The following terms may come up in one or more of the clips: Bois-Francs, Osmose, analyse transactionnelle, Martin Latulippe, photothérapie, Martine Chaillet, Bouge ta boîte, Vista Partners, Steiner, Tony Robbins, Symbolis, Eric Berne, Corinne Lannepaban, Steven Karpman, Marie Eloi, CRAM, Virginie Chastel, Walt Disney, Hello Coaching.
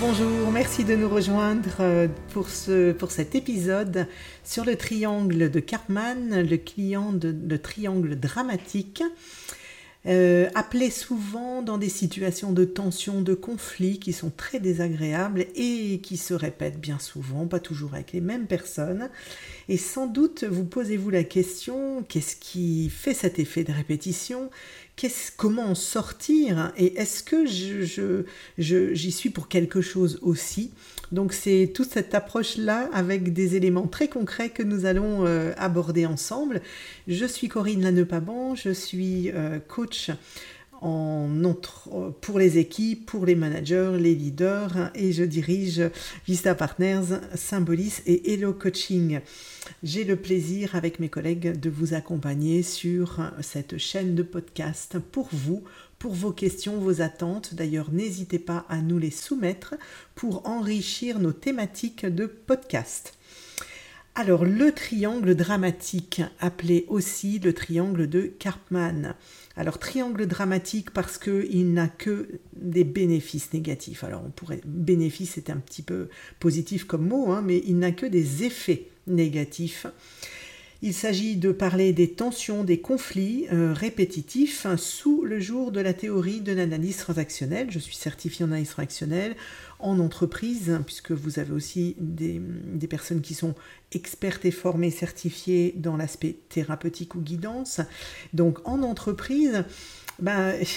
Bonjour, merci de nous rejoindre pour cet épisode sur le triangle de Karpman, le triangle dramatique, appelé souvent dans des situations de tension, de conflit qui sont très désagréables et qui se répètent bien souvent, pas toujours avec les mêmes personnes. Et sans doute, vous posez-vous la question, qu'est-ce qui fait cet effet de répétition ? Comment en sortir ? Et est-ce que j'y suis pour quelque chose aussi ? Donc c'est toute cette approche-là avec des éléments très concrets que nous allons aborder ensemble. Je suis Corinne Lannepaban, je suis coach pour les équipes, pour les managers, les leaders, et je dirige Vista Partners, Symbolis et Hello Coaching. J'ai le plaisir avec mes collègues de vous accompagner sur cette chaîne de podcast pour vous, pour vos questions, vos attentes. D'ailleurs, n'hésitez pas à nous les soumettre pour enrichir nos thématiques de podcast. Alors, le triangle dramatique, appelé aussi le triangle de Karpman. Alors, triangle dramatique parce qu'il n'a que des bénéfices négatifs. Alors, bénéfice est un petit peu positif comme mot, mais il n'a que des effets négatifs. Il s'agit de parler des tensions, des conflits répétitifs sous le jour de la théorie de l'analyse transactionnelle. Je suis certifiée en analyse transactionnelle en entreprise, puisque vous avez aussi des personnes qui sont expertes et formées, certifiées dans l'aspect thérapeutique ou guidance. Donc en entreprise,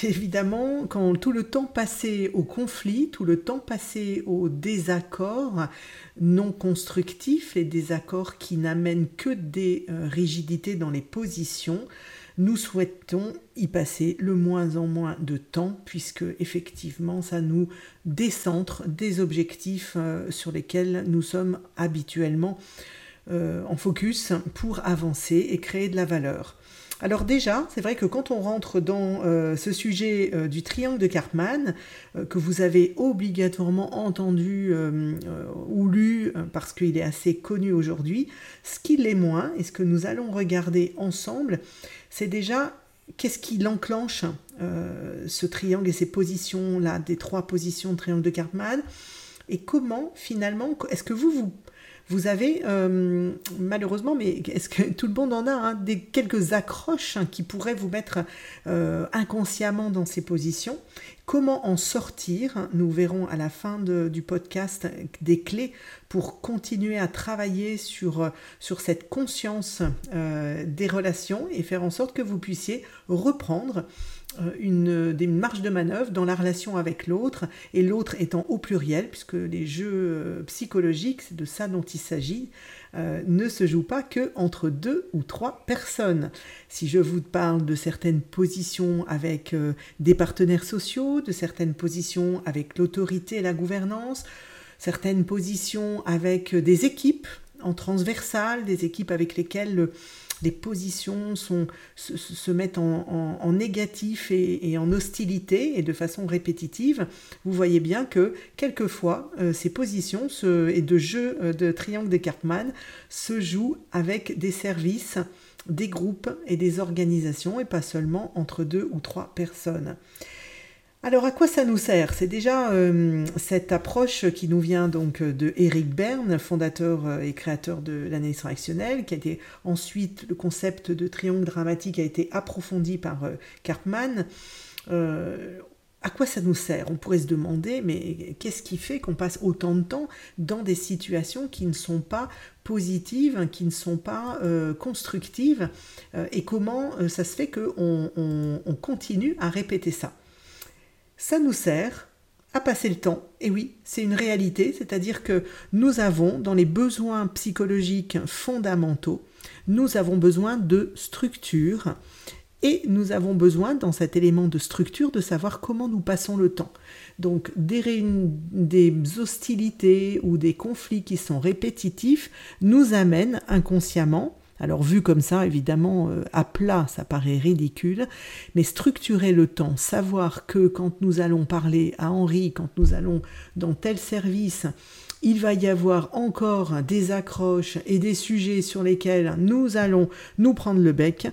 évidemment, quand tout le temps passé au conflit, tout le temps passé aux désaccords non constructifs, les désaccords qui n'amènent que des rigidités dans les positions, nous souhaitons y passer le moins en moins de temps, puisque effectivement ça nous décentre des objectifs sur lesquels nous sommes habituellement en focus pour avancer et créer de la valeur. Alors déjà, c'est vrai que quand on rentre dans ce sujet du triangle de Karpman, que vous avez obligatoirement entendu ou lu, parce qu'il est assez connu aujourd'hui, ce qui l'est moins, et ce que nous allons regarder ensemble, c'est déjà qu'est-ce qui l'enclenche, ce triangle et ces positions-là, des trois positions de triangle de Karpman, et comment finalement, est-ce que vous avez, malheureusement, mais est-ce que tout le monde en a, quelques accroches qui pourraient vous mettre inconsciemment dans ces positions. Comment en sortir ? Nous verrons à la fin du podcast des clés pour continuer à travailler sur cette conscience des relations et faire en sorte que vous puissiez reprendre des marges de manœuvre dans la relation avec l'autre, et l'autre étant au pluriel, puisque les jeux psychologiques, c'est de ça dont il s'agit, ne se jouent pas que entre deux ou trois personnes. Si je vous parle de certaines positions avec des partenaires sociaux, de certaines positions avec l'autorité et la gouvernance, certaines positions avec des équipes en transversale, des équipes avec lesquelles les positions se mettent en négatif et en hostilité et de façon répétitive, vous voyez bien que quelquefois ces positions et de jeu de triangle de Karpman se jouent avec des services, des groupes et des organisations et pas seulement entre deux ou trois personnes. Alors à quoi ça nous sert ? C'est déjà cette approche qui nous vient donc de Eric Berne, fondateur et créateur de l'analyse transactionnelle, qui a été ensuite le concept de triangle dramatique a été approfondi par Karpman. À quoi ça nous sert ? On pourrait se demander, mais qu'est-ce qui fait qu'on passe autant de temps dans des situations qui ne sont pas positives, qui ne sont pas constructives, et comment ça se fait qu'on continue à répéter ça ? Ça nous sert à passer le temps. Et oui, c'est une réalité, c'est-à-dire que nous avons, dans les besoins psychologiques fondamentaux, nous avons besoin de structure et nous avons besoin, dans cet élément de structure, de savoir comment nous passons le temps. Donc, des hostilités ou des conflits qui sont répétitifs nous amènent inconsciemment. Alors vu comme ça, évidemment, à plat, ça paraît ridicule, mais structurer le temps, savoir que quand nous allons parler à Henri, quand nous allons dans tel service, il va y avoir encore des accroches et des sujets sur lesquels nous allons nous prendre le bec,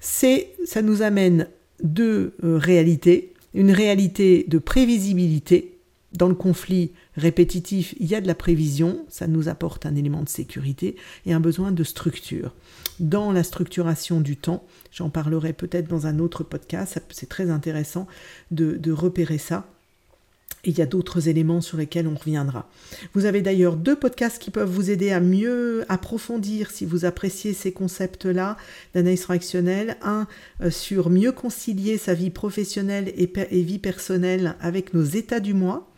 ça nous amène deux réalités, une réalité de prévisibilité, Dans le conflit répétitif, il y a de la prévision, ça nous apporte un élément de sécurité et un besoin de structure. Dans la structuration du temps, j'en parlerai peut-être dans un autre podcast, c'est très intéressant de repérer ça. Et il y a d'autres éléments sur lesquels on reviendra. Vous avez d'ailleurs 2 podcasts qui peuvent vous aider à mieux approfondir si vous appréciez ces concepts-là d'analyse transactionnelle. Un sur mieux concilier sa vie professionnelle et vie personnelle avec nos états du mois.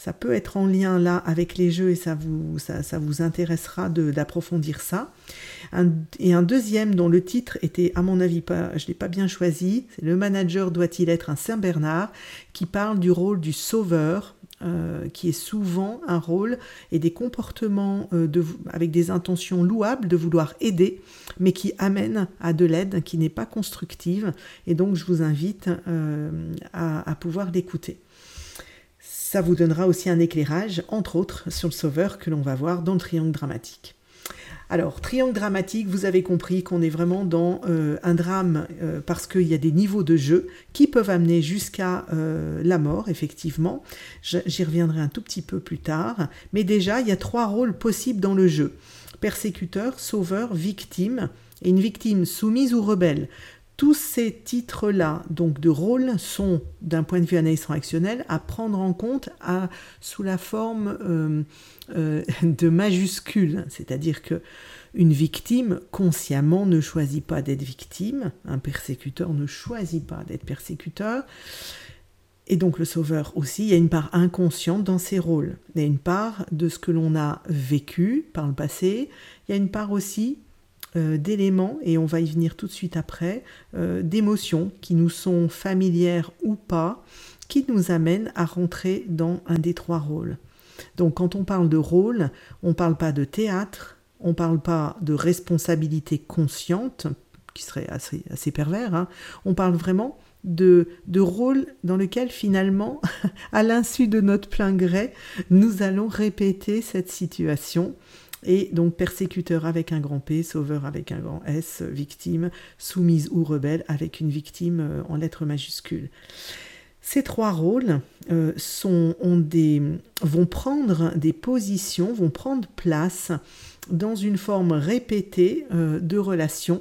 Ça peut être en lien là avec les jeux et ça vous intéressera d'approfondir ça. Et un deuxième dont le titre était à mon avis, je ne l'ai pas bien choisi, c'est « Le manager doit-il être un Saint-Bernard ?» qui parle du rôle du sauveur, qui est souvent un rôle et des comportements avec des intentions louables de vouloir aider, mais qui amène à de l'aide qui n'est pas constructive. Et donc je vous invite à pouvoir l'écouter. Ça vous donnera aussi un éclairage, entre autres, sur le sauveur que l'on va voir dans le triangle dramatique. Alors, triangle dramatique, vous avez compris qu'on est vraiment dans un drame parce qu'il y a des niveaux de jeu qui peuvent amener jusqu'à la mort, effectivement. J'y reviendrai un tout petit peu plus tard. Mais déjà, il y a 3 rôles possibles dans le jeu. Persécuteur, sauveur, victime, et une victime soumise ou rebelle. Tous ces titres-là, donc de rôle, sont, d'un point de vue analyse transactionnelle, à prendre en compte sous la forme de majuscules. C'est-à-dire qu'une victime, consciemment, ne choisit pas d'être victime. Un persécuteur ne choisit pas d'être persécuteur. Et donc le sauveur aussi, il y a une part inconsciente dans ses rôles. Il y a une part de ce que l'on a vécu par le passé. Il y a une part aussi d'éléments, et on va y venir tout de suite après, d'émotions qui nous sont familières ou pas, qui nous amènent à rentrer dans un des 3 rôles. Donc quand on parle de rôle, on ne parle pas de théâtre, on ne parle pas de responsabilité consciente, qui serait assez pervers, hein. On parle vraiment de rôle dans lequel finalement, à l'insu de notre plein gré, nous allons répéter cette situation. Et donc persécuteur avec un grand P, sauveur avec un grand S, victime, soumise ou rebelle avec une victime en lettres majuscules. Ces 3 rôles vont prendre des positions, vont prendre place dans une forme répétée de relations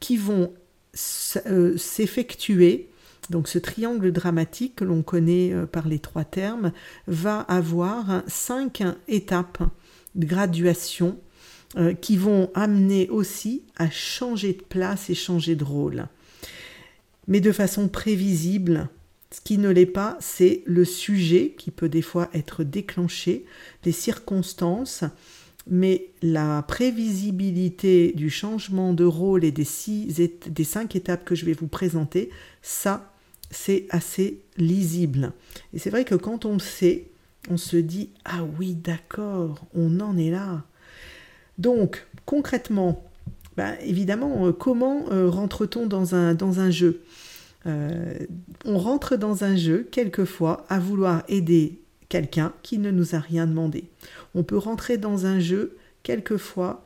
qui vont s'effectuer. Donc ce triangle dramatique que l'on connaît par les 3 termes va avoir 5 étapes de graduation qui vont amener aussi à changer de place et changer de rôle. Mais de façon prévisible, ce qui ne l'est pas, c'est le sujet qui peut des fois être déclenché, les circonstances, mais la prévisibilité du changement de rôle et des 5 étapes que je vais vous présenter, ça, c'est assez lisible. Et c'est vrai que quand on le sait, on se dit « Ah oui, d'accord, on en est là ». Donc, concrètement, évidemment, comment rentre-t-on dans un jeu ? On rentre dans un jeu, quelquefois, à vouloir aider quelqu'un qui ne nous a rien demandé. On peut rentrer dans un jeu, quelquefois,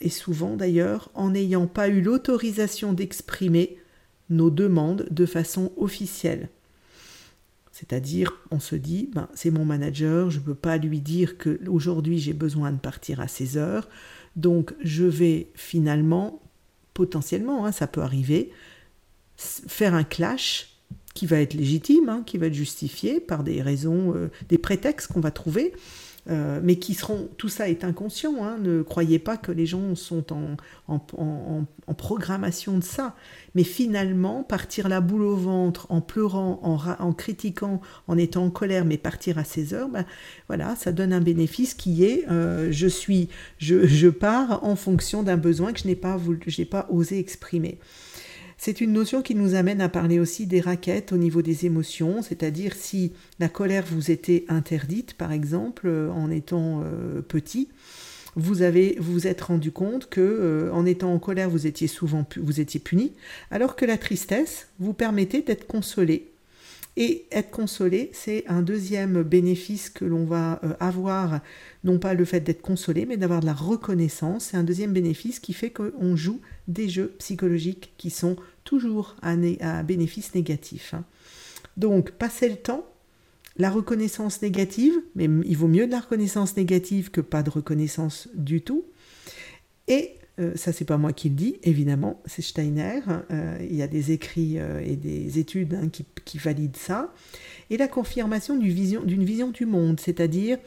et souvent d'ailleurs, en n'ayant pas eu l'autorisation d'exprimer nos demandes de façon officielle. C'est-à-dire, on se dit, c'est mon manager, je ne peux pas lui dire qu'aujourd'hui j'ai besoin de partir à 16 heures, donc je vais finalement, potentiellement, ça peut arriver, faire un clash qui va être légitime, qui va être justifié par des raisons, des prétextes qu'on va trouver, mais qui seront, tout ça est inconscient, ne croyez pas que les gens sont en programmation de ça, mais finalement partir la boule au ventre en pleurant, en critiquant, en étant en colère, mais partir à 16 heures, voilà, ça donne un bénéfice qui est je pars en fonction d'un besoin que je n'ai pas osé exprimer. C'est une notion qui nous amène à parler aussi des raquettes au niveau des émotions, c'est-à-dire si la colère vous était interdite, par exemple, en étant petit, vous êtes rendu compte que en étant en colère, vous étiez puni, alors que la tristesse vous permettait d'être consolé. Et être consolé, c'est un deuxième bénéfice que l'on va avoir, non pas le fait d'être consolé, mais d'avoir de la reconnaissance. C'est un deuxième bénéfice qui fait qu'on joue des jeux psychologiques qui sont toujours à bénéfice négatif. Donc, passer le temps, La reconnaissance négative, mais il vaut mieux de la reconnaissance négative que pas de reconnaissance du tout. Et ça, c'est pas moi qui le dis, évidemment, c'est Steiner. Il y a des écrits et des études qui valident ça. Et la confirmation d'une vision du monde, c'est-à-dire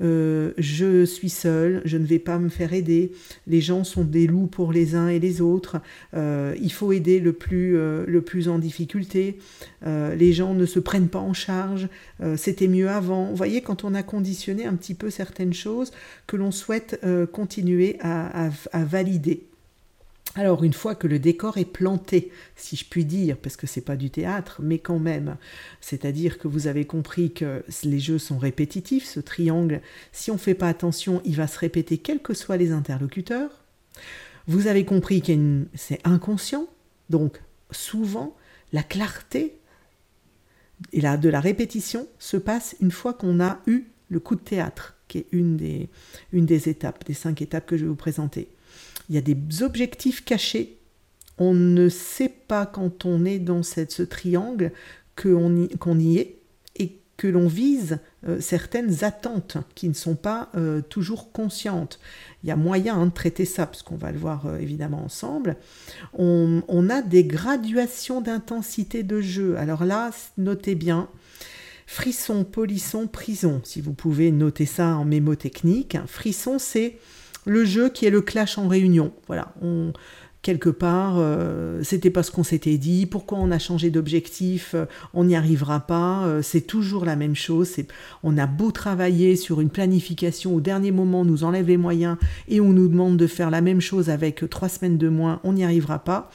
je suis seul, je ne vais pas me faire aider, les gens sont des loups pour les uns et les autres, il faut aider le plus en difficulté, les gens ne se prennent pas en charge, c'était mieux avant. Vous voyez, quand on a conditionné un petit peu certaines choses que l'on souhaite continuer à valider. Alors, une fois que le décor est planté, si je puis dire, parce que c'est pas du théâtre, mais quand même, c'est-à-dire que vous avez compris que les jeux sont répétitifs, ce triangle, si on ne fait pas attention, il va se répéter quels que soient les interlocuteurs. Vous avez compris que c'est inconscient, donc souvent, la clarté et de la répétition se passe une fois qu'on a eu le coup de théâtre, qui est une des étapes, des 5 étapes que je vais vous présenter. Il y a des objectifs cachés. On ne sait pas quand on est dans ce triangle qu'on y est et que l'on vise certaines attentes qui ne sont pas toujours conscientes. Il y a moyen de traiter ça, parce qu'on va le voir évidemment ensemble. On a des graduations d'intensité de jeu. Alors là, notez bien. Frisson, polisson, prison. Si vous pouvez noter ça en mémotechnique. Frisson, c'est le jeu qui est le clash en réunion. Voilà, quelque part, c'était pas ce qu'on s'était dit, pourquoi on a changé d'objectif, on n'y arrivera pas, c'est toujours la même chose, on a beau travailler sur une planification, au dernier moment, on nous enlève les moyens et on nous demande de faire la même chose avec 3 semaines de moins, on n'y arrivera pas.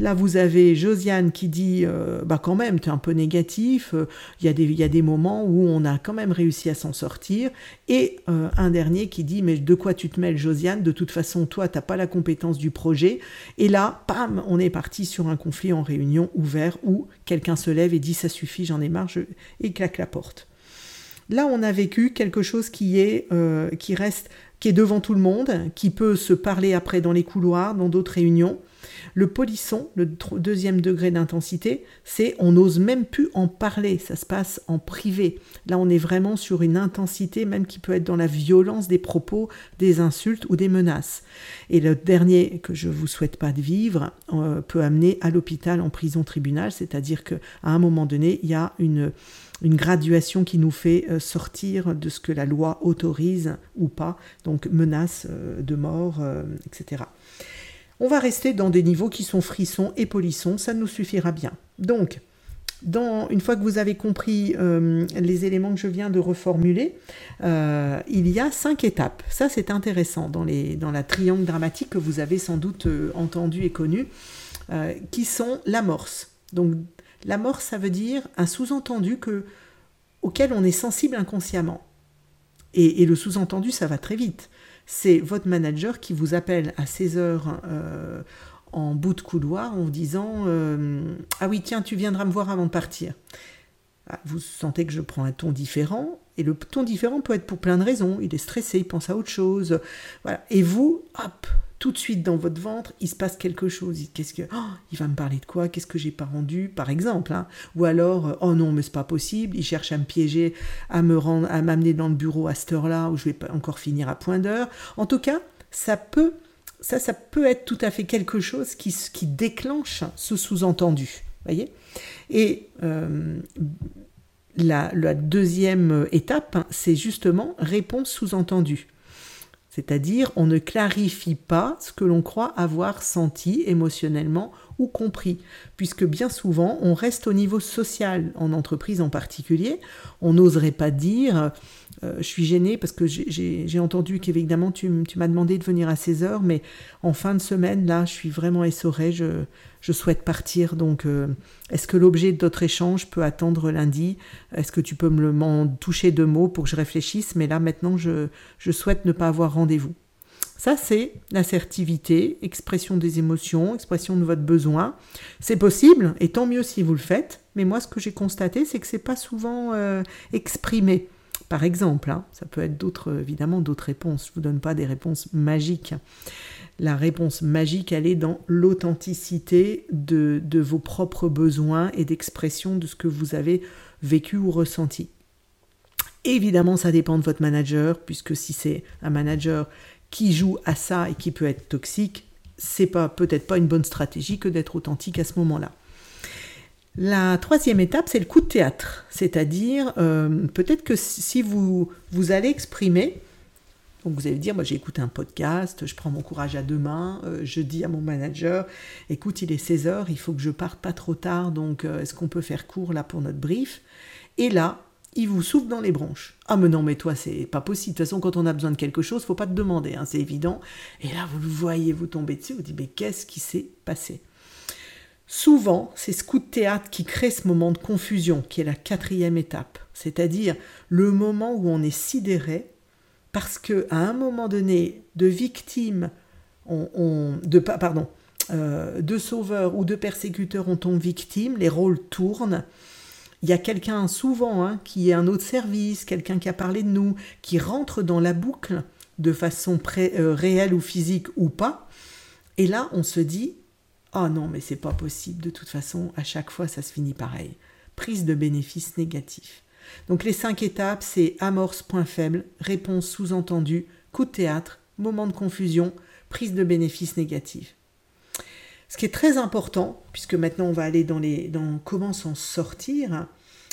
Là, vous avez Josiane qui dit bah quand même, t'es un peu négatif, il y a des moments où on a quand même réussi à s'en sortir, et un dernier qui dit mais de quoi tu te mêles, Josiane, de toute façon, toi, t'as pas la compétence du projet. Et là, pam, on est parti sur un conflit en réunion ouvert où quelqu'un se lève et dit « ça suffit, j'en ai marre » et claque la porte. Là, on a vécu quelque chose qui est devant tout le monde, qui peut se parler après dans les couloirs, dans d'autres réunions. Le polisson, le 2e degré d'intensité, c'est on n'ose même plus en parler, ça se passe en privé. Là, on est vraiment sur une intensité même qui peut être dans la violence des propos, des insultes ou des menaces. Et le dernier que je ne vous souhaite pas de vivre peut amener à l'hôpital, en prison, tribunal, c'est-à-dire qu'à un moment donné, il y a une graduation qui nous fait sortir de ce que la loi autorise ou pas, donc menace de mort, etc. On va rester dans des niveaux qui sont frissons et polissons, ça nous suffira bien. Donc, une fois que vous avez compris les éléments que je viens de reformuler, il y a 5 étapes. Ça, c'est intéressant dans la triangle dramatique que vous avez sans doute entendu et connu, qui sont l'amorce. Donc, l'amorce, ça veut dire un sous-entendu auquel on est sensible inconsciemment. Et le sous-entendu, ça va très vite. C'est votre manager qui vous appelle à 16 heures en bout de couloir en vous disant « Ah oui, tiens, tu viendras me voir avant de partir. » Vous sentez que je prends un ton différent, et le ton différent peut être pour plein de raisons. Il est stressé, il pense à autre chose. Voilà. Et vous, hop, tout de suite dans votre ventre, il se passe quelque chose. Il va me parler de quoi ? Qu'est-ce que j'ai pas rendu ? Par exemple. Hein. Ou alors, oh non, mais c'est pas possible. Il cherche à me piéger, à m'amener dans le bureau à cette heure-là où je vais pas encore finir à point d'heure. En tout cas, ça peut être tout à fait quelque chose qui déclenche ce sous-entendu. Voyez ? Et la 2e étape, c'est justement réponse sous-entendue. C'est-à-dire, on ne clarifie pas ce que l'on croit avoir senti émotionnellement ou compris, puisque bien souvent, on reste au niveau social, en entreprise en particulier. On n'oserait pas dire « je suis gênée parce que j'ai entendu qu'évidemment, tu m'as demandé de venir à 16h, mais en fin de semaine, là, je suis vraiment essorée, je souhaite partir. Donc, est-ce que l'objet de notre échange peut attendre lundi ? Est-ce que tu peux m'en toucher 2 mots pour que je réfléchisse ? Mais là, maintenant, je souhaite ne pas avoir rendez-vous. » Ça, c'est l'assertivité, expression des émotions, expression de votre besoin. C'est possible, et tant mieux si vous le faites. Mais moi, ce que j'ai constaté, c'est que ce n'est pas souvent exprimé. Par exemple, hein, ça peut être évidemment d'autres réponses. Je ne vous donne pas des réponses magiques. La réponse magique, elle est dans l'authenticité de vos propres besoins et d'expression de ce que vous avez vécu ou ressenti. Évidemment, ça dépend de votre manager, puisque si c'est un manager qui joue à ça et qui peut être toxique, c'est pas, peut-être pas une bonne stratégie que d'être authentique à ce moment-là. La troisième étape, c'est le coup de théâtre, c'est-à-dire peut-être que si vous allez exprimer, donc vous allez dire, moi j'ai écouté un podcast, je prends mon courage à deux mains, je dis à mon manager, écoute, il est 16h, il faut que je parte pas trop tard, donc est-ce qu'on peut faire court là pour notre brief? Et là, il vous souffle dans les branches. Ah mais non, mais toi, c'est pas possible. De toute façon, quand on a besoin de quelque chose, faut pas te demander, hein, c'est évident. Et là, vous le voyez, vous tombez dessus, vous dites, mais qu'est-ce qui s'est passé ? Souvent, c'est ce coup de théâtre qui crée ce moment de confusion, qui est la quatrième étape. C'est-à-dire le moment où on est sidéré, parce qu'à un moment donné, de victime, de sauveur ou de persécuteur, on tombe victime, les rôles tournent. Il y a quelqu'un souvent qui est un autre service, quelqu'un qui a parlé de nous, qui rentre dans la boucle de façon réelle ou physique ou pas. Et là, on se dit, ah non, mais c'est pas possible, de toute façon, à chaque fois, ça se finit pareil. Prise de bénéfices négatifs. Donc les 5 étapes, c'est amorce, point faible, réponse sous-entendue, coup de théâtre, moment de confusion, prise de bénéfices négatifs. Ce qui est très important, puisque maintenant on va aller dans comment s'en sortir,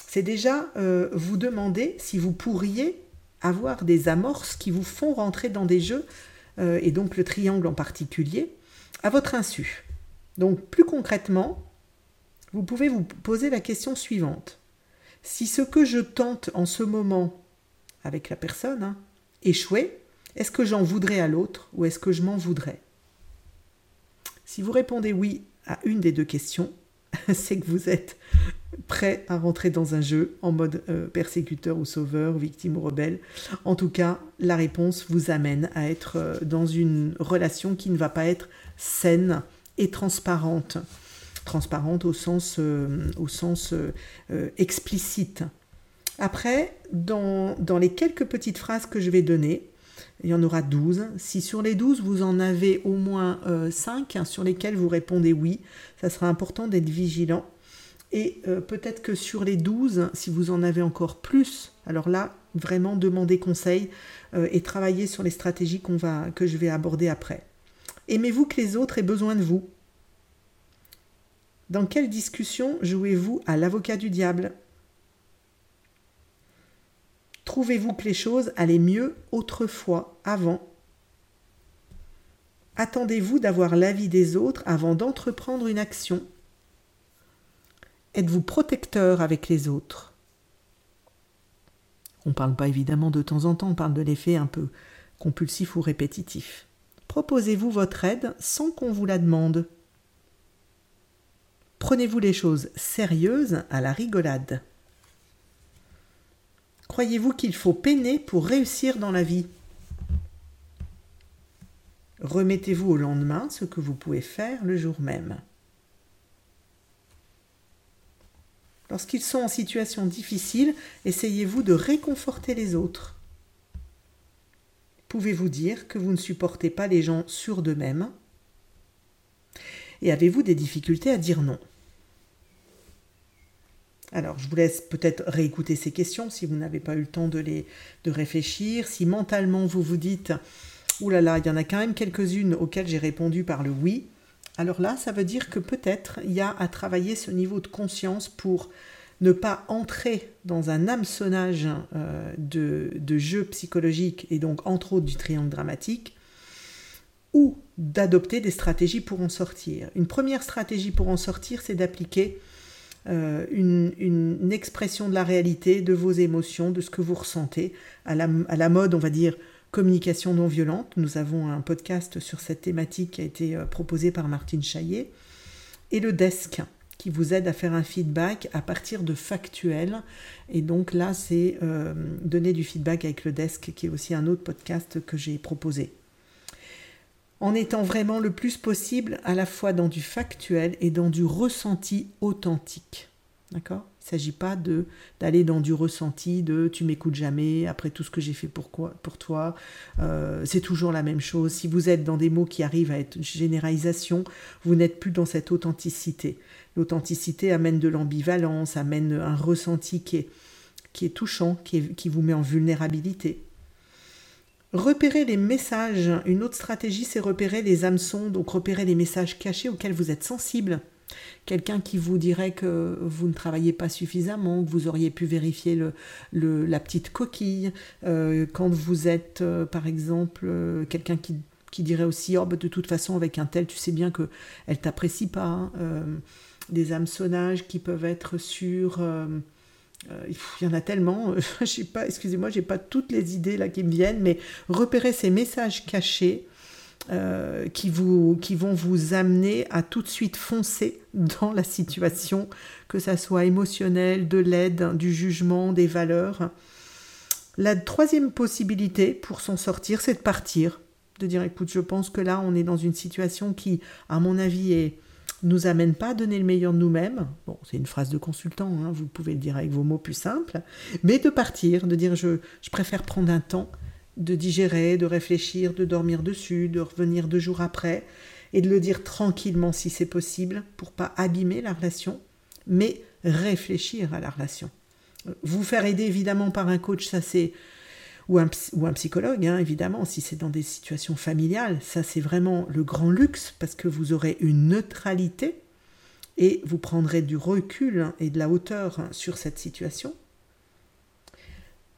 c'est déjà vous demander si vous pourriez avoir des amorces qui vous font rentrer dans des jeux, et donc le triangle en particulier, à votre insu. Donc plus concrètement, vous pouvez vous poser la question suivante. Si ce que je tente en ce moment avec la personne échouait, est-ce que j'en voudrais à l'autre ou est-ce que je m'en voudrais ? Si vous répondez oui à une des deux questions, c'est que vous êtes prêt à rentrer dans un jeu en mode persécuteur ou sauveur, victime ou rebelle. En tout cas, la réponse vous amène à être dans une relation qui ne va pas être saine et transparente. Transparente au sens explicite. Après, dans les quelques petites phrases que je vais donner, il y en aura 12. Si sur les 12, vous en avez au moins 5 sur lesquelles vous répondez oui, ça sera important d'être vigilant. Et peut-être que sur les 12, si vous en avez encore plus, alors là, vraiment demandez conseil et travaillez sur les stratégies que je vais aborder après. Aimez-vous que les autres aient besoin de vous ? Dans quelle discussion jouez-vous à l'avocat du diable ? Trouvez-vous que les choses allaient mieux autrefois, avant ? Attendez-vous d'avoir l'avis des autres avant d'entreprendre une action ? Êtes-vous protecteur avec les autres ? On ne parle pas évidemment de temps en temps, on parle de l'effet un peu compulsif ou répétitif. Proposez-vous votre aide sans qu'on vous la demande ? Prenez-vous les choses sérieuses à la rigolade ? Croyez-vous qu'il faut peiner pour réussir dans la vie ? Remettez-vous au lendemain ce que vous pouvez faire le jour même. Lorsqu'ils sont en situation difficile, essayez-vous de réconforter les autres. Pouvez-vous dire que vous ne supportez pas les gens sûrs d'eux-mêmes ? Et avez-vous des difficultés à dire non ? Alors, je vous laisse peut-être réécouter ces questions si vous n'avez pas eu le temps de réfléchir. Si mentalement, vous vous dites « Ouh là là, il y en a quand même quelques-unes auxquelles j'ai répondu par le oui », alors là, ça veut dire que peut-être il y a à travailler ce niveau de conscience pour ne pas entrer dans un hameçonnage de jeu psychologique et donc, entre autres, du triangle dramatique, ou d'adopter des stratégies pour en sortir. Une première stratégie pour en sortir, c'est d'appliquer une expression de la réalité, de vos émotions, de ce que vous ressentez, à la mode, on va dire, communication non violente. Nous avons un podcast sur cette thématique qui a été proposé par Martine Chaillet, et le desk, qui vous aide à faire un feedback à partir de factuels. Et donc là, c'est donner du feedback avec le desk, qui est aussi un autre podcast que j'ai proposé. En étant vraiment le plus possible à la fois dans du factuel et dans du ressenti authentique. D'accord ? Il ne s'agit pas d'aller dans du ressenti de « tu m'écoutes jamais », « après tout ce que j'ai fait pour toi »,« c'est toujours la même chose ». Si vous êtes dans des mots qui arrivent à être une généralisation, vous n'êtes plus dans cette authenticité. L'authenticité amène de l'ambivalence, amène un ressenti qui est qui est touchant, qui vous met en vulnérabilité. Repérer les messages. Une autre stratégie, c'est repérer les hameçons, donc repérer les messages cachés auxquels vous êtes sensible. Quelqu'un qui vous dirait que vous ne travaillez pas suffisamment, que vous auriez pu vérifier la petite coquille. Quand vous êtes, par exemple, quelqu'un qui dirait aussi « Oh, bah, de toute façon, avec un tel, tu sais bien qu'elle ne t'apprécie pas. Hein. » Des hameçonnages qui peuvent être sur... il y en a tellement, je sais pas, excusez-moi, j'ai pas toutes les idées là qui me viennent, mais repérez ces messages cachés qui vont vous amener à tout de suite foncer dans la situation, que ça soit émotionnel, de l'aide, du jugement, des valeurs. La troisième possibilité pour s'en sortir, c'est de partir, de dire écoute, je pense que là on est dans une situation qui, à mon avis, nous amène pas à donner le meilleur de nous-mêmes. Bon, c'est une phrase de consultant, hein, vous pouvez le dire avec vos mots plus simples, mais de partir, de dire je préfère prendre un temps de digérer, de réfléchir, de dormir dessus, de revenir 2 jours après, et de le dire tranquillement si c'est possible, pour pas abîmer la relation, mais réfléchir à la relation. Vous faire aider évidemment par un coach, ça c'est... ou un psychologue, hein, évidemment, si c'est dans des situations familiales, ça c'est vraiment le grand luxe, parce que vous aurez une neutralité et vous prendrez du recul et de la hauteur sur cette situation.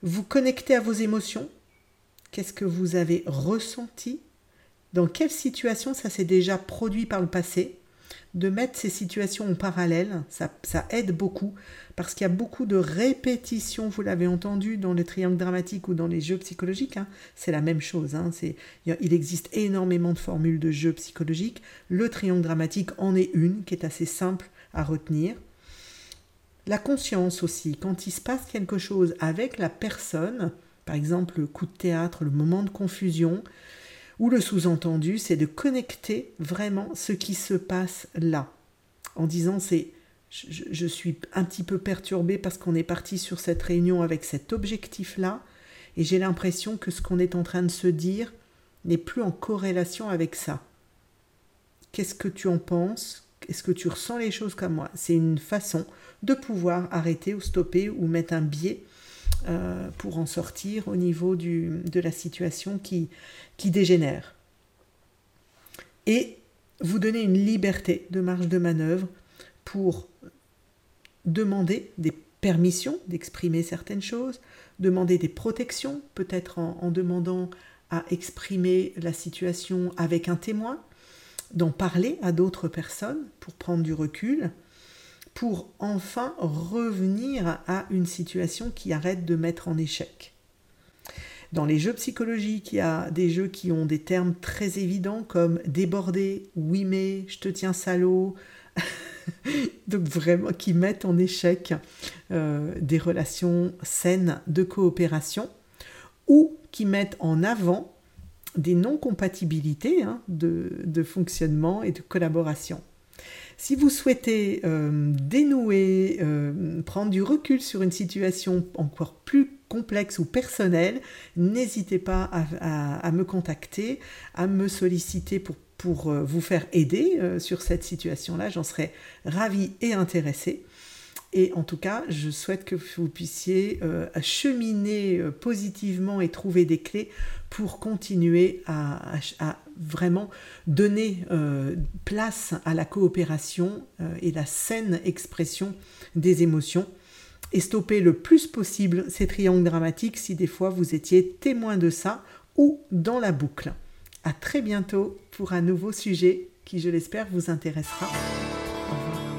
Vous connectez à vos émotions, qu'est-ce que vous avez ressenti, dans quelle situation ça s'est déjà produit par le passé, de mettre ces situations en parallèle, ça aide beaucoup, parce qu'il y a beaucoup de répétitions, vous l'avez entendu dans les triangles dramatiques ou dans les jeux psychologiques, hein, c'est la même chose, hein, il existe énormément de formules de jeux psychologiques, le triangle dramatique en est une qui est assez simple à retenir. La conscience aussi, quand il se passe quelque chose avec la personne, par exemple le coup de théâtre, le moment de confusion, ou le sous-entendu, c'est de connecter vraiment ce qui se passe là. En disant, je suis un petit peu perturbée parce qu'on est parti sur cette réunion avec cet objectif-là, et j'ai l'impression que ce qu'on est en train de se dire n'est plus en corrélation avec ça. Qu'est-ce que tu en penses ? Est-ce que tu ressens les choses comme moi ? C'est une façon de pouvoir arrêter ou stopper ou mettre un biais pour en sortir au niveau de la situation qui dégénère. Et vous donner une liberté de marge de manœuvre pour demander des permissions d'exprimer certaines choses, demander des protections, peut-être en demandant à exprimer la situation avec un témoin, d'en parler à d'autres personnes pour prendre du recul, pour enfin revenir à une situation qui arrête de mettre en échec. Dans les jeux psychologiques, il y a des jeux qui ont des termes très évidents comme « déborder »,« oui mais »,« je te tiens salaud », donc vraiment qui mettent en échec des relations saines de coopération, ou qui mettent en avant des non-compatibilités de fonctionnement et de collaboration. Si vous souhaitez dénouer, prendre du recul sur une situation encore plus complexe ou personnelle, n'hésitez pas à me contacter, à me solliciter pour vous faire aider sur cette situation-là. J'en serais ravie et intéressée. Et en tout cas, je souhaite que vous puissiez cheminer positivement et trouver des clés pour continuer à vraiment donner place à la coopération et la saine expression des émotions, et stopper le plus possible ces triangles dramatiques si des fois vous étiez témoin de ça ou dans la boucle. À très bientôt pour un nouveau sujet qui, je l'espère, vous intéressera. Au revoir.